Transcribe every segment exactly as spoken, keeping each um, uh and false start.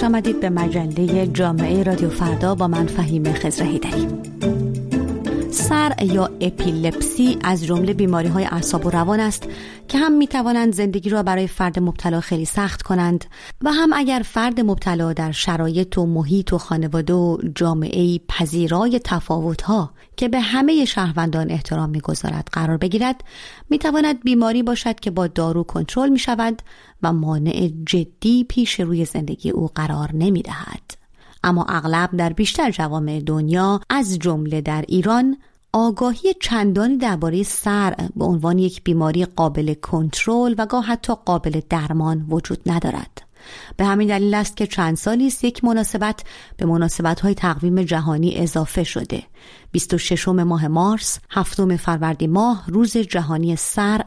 خوش آمدید به مجله جامعه رادیو فردا. با من فهیمه خزرهی داریم. سر یا اپیلپسی از جمله بیماری‌های اعصاب و روان است که هم می‌توانند زندگی را برای فرد مبتلا خیلی سخت کنند و هم اگر فرد مبتلا در شرایط و محیط و خانواده و جامعه‌ای پذیرای تفاوت‌ها که به همه شهروندان احترام می‌گذارد قرار بگیرد، می‌تواند بیماری باشد که با دارو کنترل می‌شود و مانع جدی پیش روی زندگی او قرار نمی‌دهد. اما اغلب در بیشتر جوامع دنیا از جمله در ایران آگاهی چندانی درباره سر به عنوان یک بیماری قابل کنترل و گاه حتی قابل درمان وجود ندارد. به همین دلیل است که چند سالی است یک مناسبت به مناسبت‌های تقویم جهانی اضافه شده. بیست و ششم ماه مارس، هفتم فروردین ماه، روز جهانی سر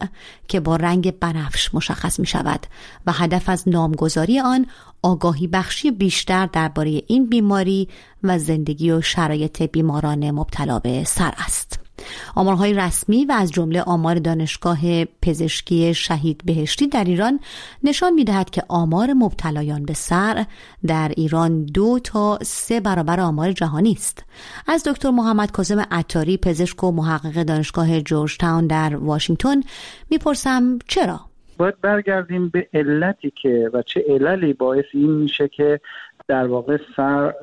که با رنگ بنفش مشخص می‌شود و هدف از نامگذاری آن آگاهی بخشی بیشتر درباره این بیماری و زندگی و شرایط بیماران مبتلا به سر است. آمارهای رسمی و از جمله آمار دانشگاه پزشکی شهید بهشتی در ایران نشان می‌دهد که آمار مبتلایان به سر در ایران دو تا سه برابر آمار جهانی است. از دکتر محمد کاظم اتاری، پزشک و محقق دانشگاه جورج تاون در واشنگتن می‌پرسم چرا؟ باید برگردیم به علتی که و چه عللی باعث این میشه که در واقع سر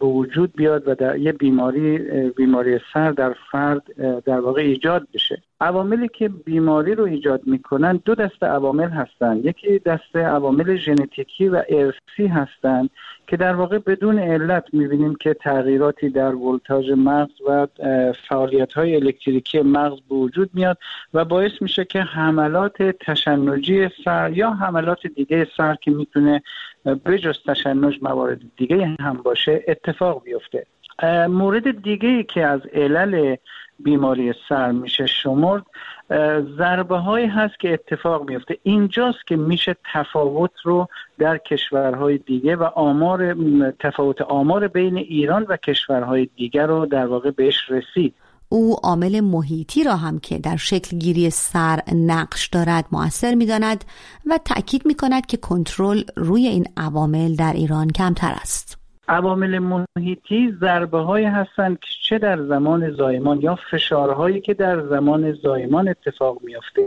به وجود بیاد و در یه بیماری بیماری سر در فرد در واقع ایجاد بشه. عواملی که بیماری رو ایجاد میکنن دو دسته عوامل هستن. یکی دسته عوامل ژنتیکی و ارثی هستن که در واقع بدون علت میبینیم که تغییراتی در ولتاژ مغز و فعالیت‌های الکتریکی مغز به وجود میاد و باعث میشه که حملات تشنجی سر یا حملات دیگه سر که میتونه به جز تشنج موارد دیگه هم باشه اتفاق بیفته. مورد دیگه‌ای که از علل بیماری سر میشه شمرد ضربه هایی هست که اتفاق میفته. اینجاست که میشه تفاوت رو در کشورهای دیگه و آمار تفاوت آمار بین ایران و کشورهای دیگه رو در واقع بهش رسید. او عامل محیطی را هم که در شکل گیری سر نقش دارد مؤثر میداند و تأکید میکند که کنترل روی این عوامل در ایران کمتر است. عوامل محیطی ضربه هایی هستند که چه در زمان زایمان یا فشارهایی که در زمان زایمان اتفاق میافته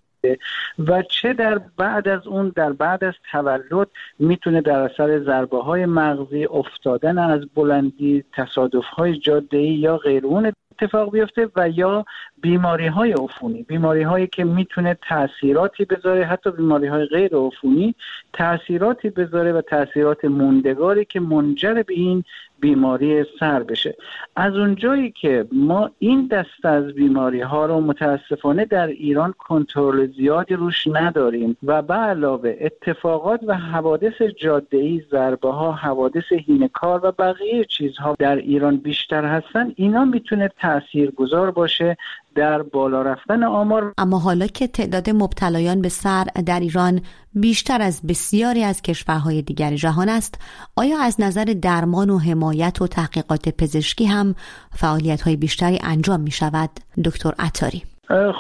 و چه در بعد از اون در بعد از تولد میتونه در اثر ضربه های مغزی، افتادن از بلندی، تصادف های جاده‌ای یا غیر اون اتفاق بیفته و یا بیماری های عفونی، بیماری هایی که میتونه تأثیراتی بذاره، حتی بیماری های غیر عفونی تأثیراتی بذاره و تأثیرات موندگاری که منجر به این بیماری سر بشه. از اونجایی که ما این دسته از بیماری ها رو متاسفانه در ایران کنترل زیادی روش نداریم و به علاوه اتفاقات و حوادث جاده‌ای، ضربه ها، حوادث هینه کار و بقیه چیزها در ایران بیشتر هستن، اینا میتونه تاثیرگذار باشه در بالا رفتن آمار. اما حالا که تعداد مبتلایان به سر در ایران بیشتر از بسیاری از کشورهای دیگر جهان است، آیا از نظر درمان و حمایت و تحقیقات پزشکی هم فعالیت‌های بیشتری انجام می‌شود؟ دکتر اتاری: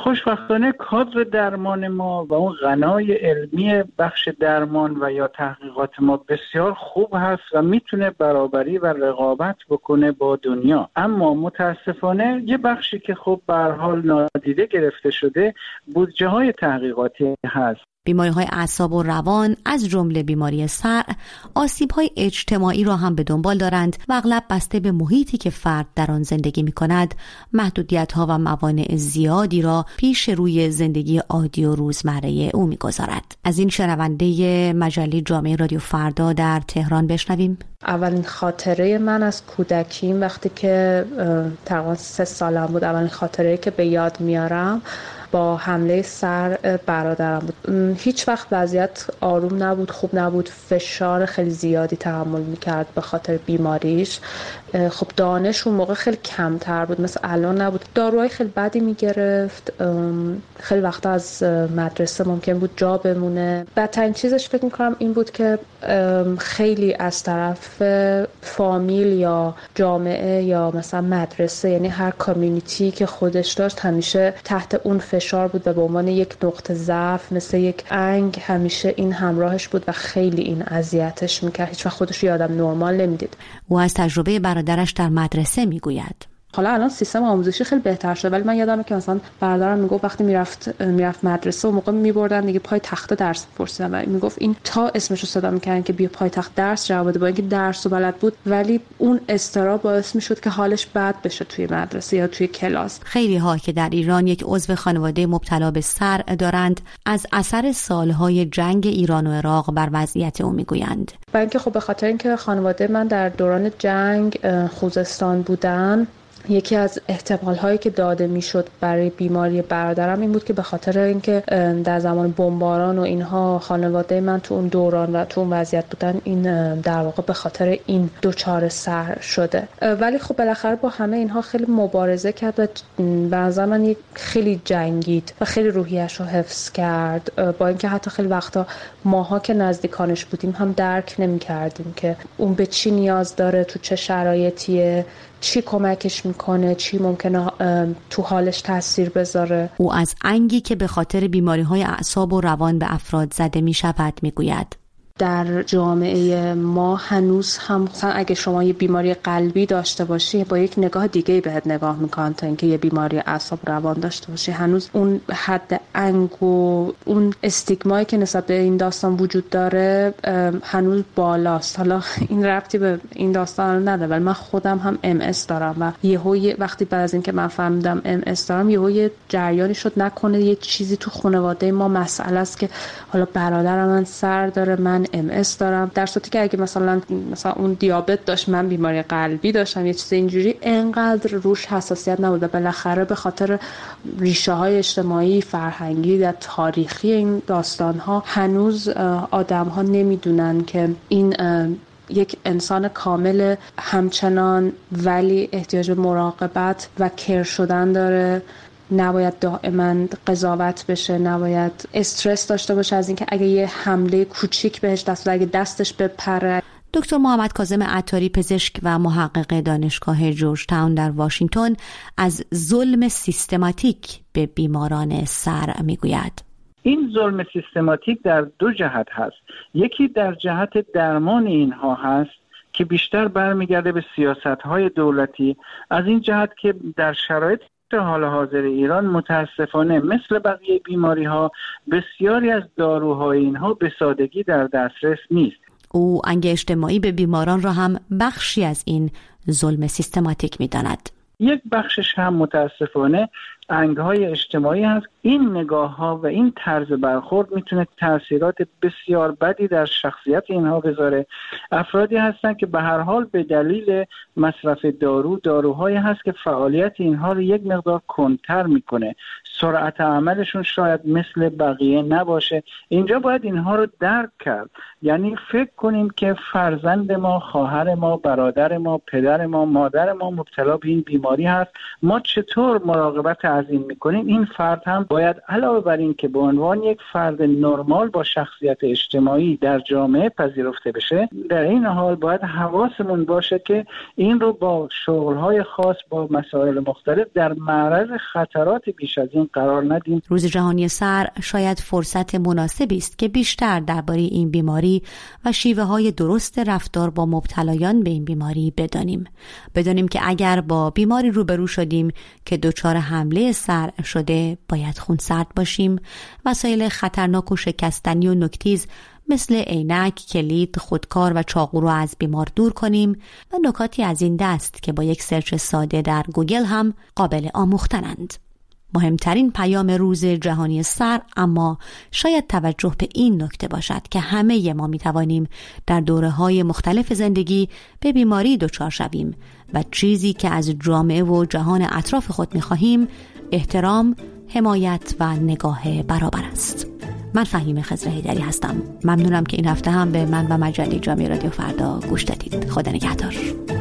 خوشبختانه کادر درمان ما و اون غنای علمی بخش درمان و یا تحقیقات ما بسیار خوب هست و میتونه برابری و رقابت بکنه با دنیا. اما متاسفانه یه بخشی که خب به هر حال نادیده گرفته شده بودجه های تحقیقاتی هست. بیماری‌های اعصاب و روان از جمله بیماری سر آسیب‌های اجتماعی را هم به دنبال دارند و اغلب بسته به محیطی که فرد در آن زندگی می‌کند محدودیت‌ها و موانع زیادی را پیش روی زندگی عادی و روزمره او می‌گذارد. از این شنونده مجله جامعه رادیو فردا در تهران بشنویم. اولین خاطره من از کودکیم وقتی که تقریباً سه سالم بود، اولین خاطره‌ای که به یاد میارم با حمله سر برادرم بود. هیچ وقت وضعیت آروم نبود، خوب نبود، فشار خیلی زیادی تحمل میکرد به خاطر بیماریش. خب دانش اون موقع خیلی کمتر بود، مثل الان نبود. داروهای خیلی بدی میگرفت، خیلی وقتا از مدرسه ممکن بود جا بمونه. بدترین چیزش فکر میکنم این بود که خیلی از طرف فامیل یا جامعه یا مثلا مدرسه، یعنی هر کامیونیتی که خودش داشت، همیشه تحت اون فشار فشار بود و به عنوان یک نقطه ضعف مثل یک انگ همیشه این همراهش بود و خیلی این اذیتش میکرد. هیچ وقت خودش رو یادم نرمال نمیدید. او از تجربه برادرش در مدرسه میگوید. حالا الان سیستم آموزشی خیلی بهتر شده، ولی من یادمه که مثلا برادرم میگفت وقتی میرفت میرفت مدرسه و موقع میبردن دیگه پای تخته درس می‌پرسیدن و میگفت این تا اسمش رو صدا می‌کردن که بیا پای تخت درس جواب بده، با اینکه درس رو بلد بود ولی اون استراب باعث می‌شد که حالش بد بشه توی مدرسه یا توی کلاس. خیلی ها که در ایران یک عضو خانواده مبتلا به صرع دارند از اثر سال‌های جنگ ایران و عراق بر وضعیت او میگویند. با اینکه خب به خاطر اینکه خانواده من در دوران جنگ خوزستان بودن، یکی از احتمال هایی که داده میشد برای بیماری برادرم این بود که به خاطر اینکه در زمان بمباران و اینها خانواده من تو اون دوران و تو اون وضعیت بودن، این در واقع به خاطر این دچار صرع شده. ولی خب بالاخره با همه اینها خیلی مبارزه کرد و بعضا من خیلی جنگید و خیلی روحیش رو حفظ کرد، با اینکه حتی خیلی وقتا ماها که نزدیکانش بودیم هم درک نمی کردیم که اون به چی نیاز داره، تو چه شرایطیه، چی کمکش میکنه، چی ممکنه تو حالش تأثیر بذاره. او از انگی که به خاطر بیماری‌های اعصاب و روان به افراد زده میشود میگوید. در جامعه ما هنوز هم مثلا اگه شما یه بیماری قلبی داشته باشی با یک نگاه دیگه بهت نگاه میکنن تا اینکه یه بیماری اعصاب روان داشته باشی. هنوز اون حد انگ و اون استیگمایی که نسبت به این داستان وجود داره هنوز بالاست. حالا این ربطی به این داستان نداره، ولی من خودم هم ام اس دارم و یهو یه وقتی بعد از اینکه من فهمیدم ام اس دارم یهو یه جریانی شد نکنه یه چیزی تو خانواده ما مسئله است که حالا برادر من سر داره، من ام اس دارم، در صورتی که اگه مثلا مثلا اون دیابت داشت من بیماری قلبی داشتم یه چیز اینجوری انقدر روش حساسیت نبوده. بالاخره به خاطر ریشه های اجتماعی، فرهنگی و تاریخی این داستان ها هنوز آدم ها نمیدونن که این یک انسان کامل همچنان ولی احتیاج به مراقبت و کر شدن داره، نباید دائما قضاوت بشه، نباید استرس داشته باشه از اینکه اگه یه حمله کوچیک بهش دست اگه دستش بپره. دکتر محمد کاظم اتاری، پزشک و محقق دانشگاه جورج تاون در واشنگتن، از ظلم سیستماتیک به بیماران صرع میگوید. این ظلم سیستماتیک در دو جهت هست. یکی در جهت درمان اینها هست که بیشتر برمیگرده به سیاست‌های دولتی، از این جهت که در شرایط حال حاضر ایران متاسفانه مثل بقیه بیماری ها بسیاری از داروهای اینها به سادگی در دسترس نیست. او انگ اجتماعی به بیماران را هم بخشی از این ظلم سیستماتیک می داند. یک بخشش هم متاسفانه انگهای اجتماعی هست. این نگاه ها و این طرز برخورد میتونه تأثیرات بسیار بدی در شخصیت اینها بذاره. افرادی هستن که به هر حال به دلیل مصرف دارو، داروهایی هست که فعالیت اینها رو یک مقدار کنتر میکنه، سرعت عملشون شاید مثل بقیه نباشه. اینجا باید اینها رو درک کرد، یعنی فکر کنیم که فرزند ما، خواهر ما، برادر ما، پدر ما، مادر ما مبتلا به این بیماری هست، ما چطور مراقبت از این میکنیم؟ این فرد هم باید علاوه بر این که به عنوان یک فرد نرمال با شخصیت اجتماعی در جامعه پذیرفته بشه، در این حال باید حواسمون باشه که این رو با شغل‌های خاص، با مسائل مختلف در معرض خطرات بیش از این قرار ندیم. روز جهانی صرع شاید فرصت مناسبی است که بیشتر درباره این بیماری و شیوه‌های درست رفتار با مبتلایان به این بیماری بدانیم. بدانیم که اگر با بیماری روبرو شدیم که دچار حمله صرع شده، باید خونسرد باشیم، وسایل خطرناک و شکستنی و نوک‌تیز مثل عینک، کلید، خودکار و چاقو رو از بیمار دور کنیم و نکاتی از این دست که با یک سرچ ساده در گوگل هم قابل آموختنند. مهمترین پیام روز جهانی صرع اما شاید توجه به این نکته باشد که همه ما می توانیم در دوره‌های مختلف زندگی به بیماری دچار شویم و چیزی که از جامعه و جهان اطراف خود می خواهیم احترام، حمایت و نگاه برابر است. من فهیمه خضرهی دری هستم. ممنونم که این هفته هم به من و مجله جامعه رادیو فردا گوش دادید. خدا نگهدار.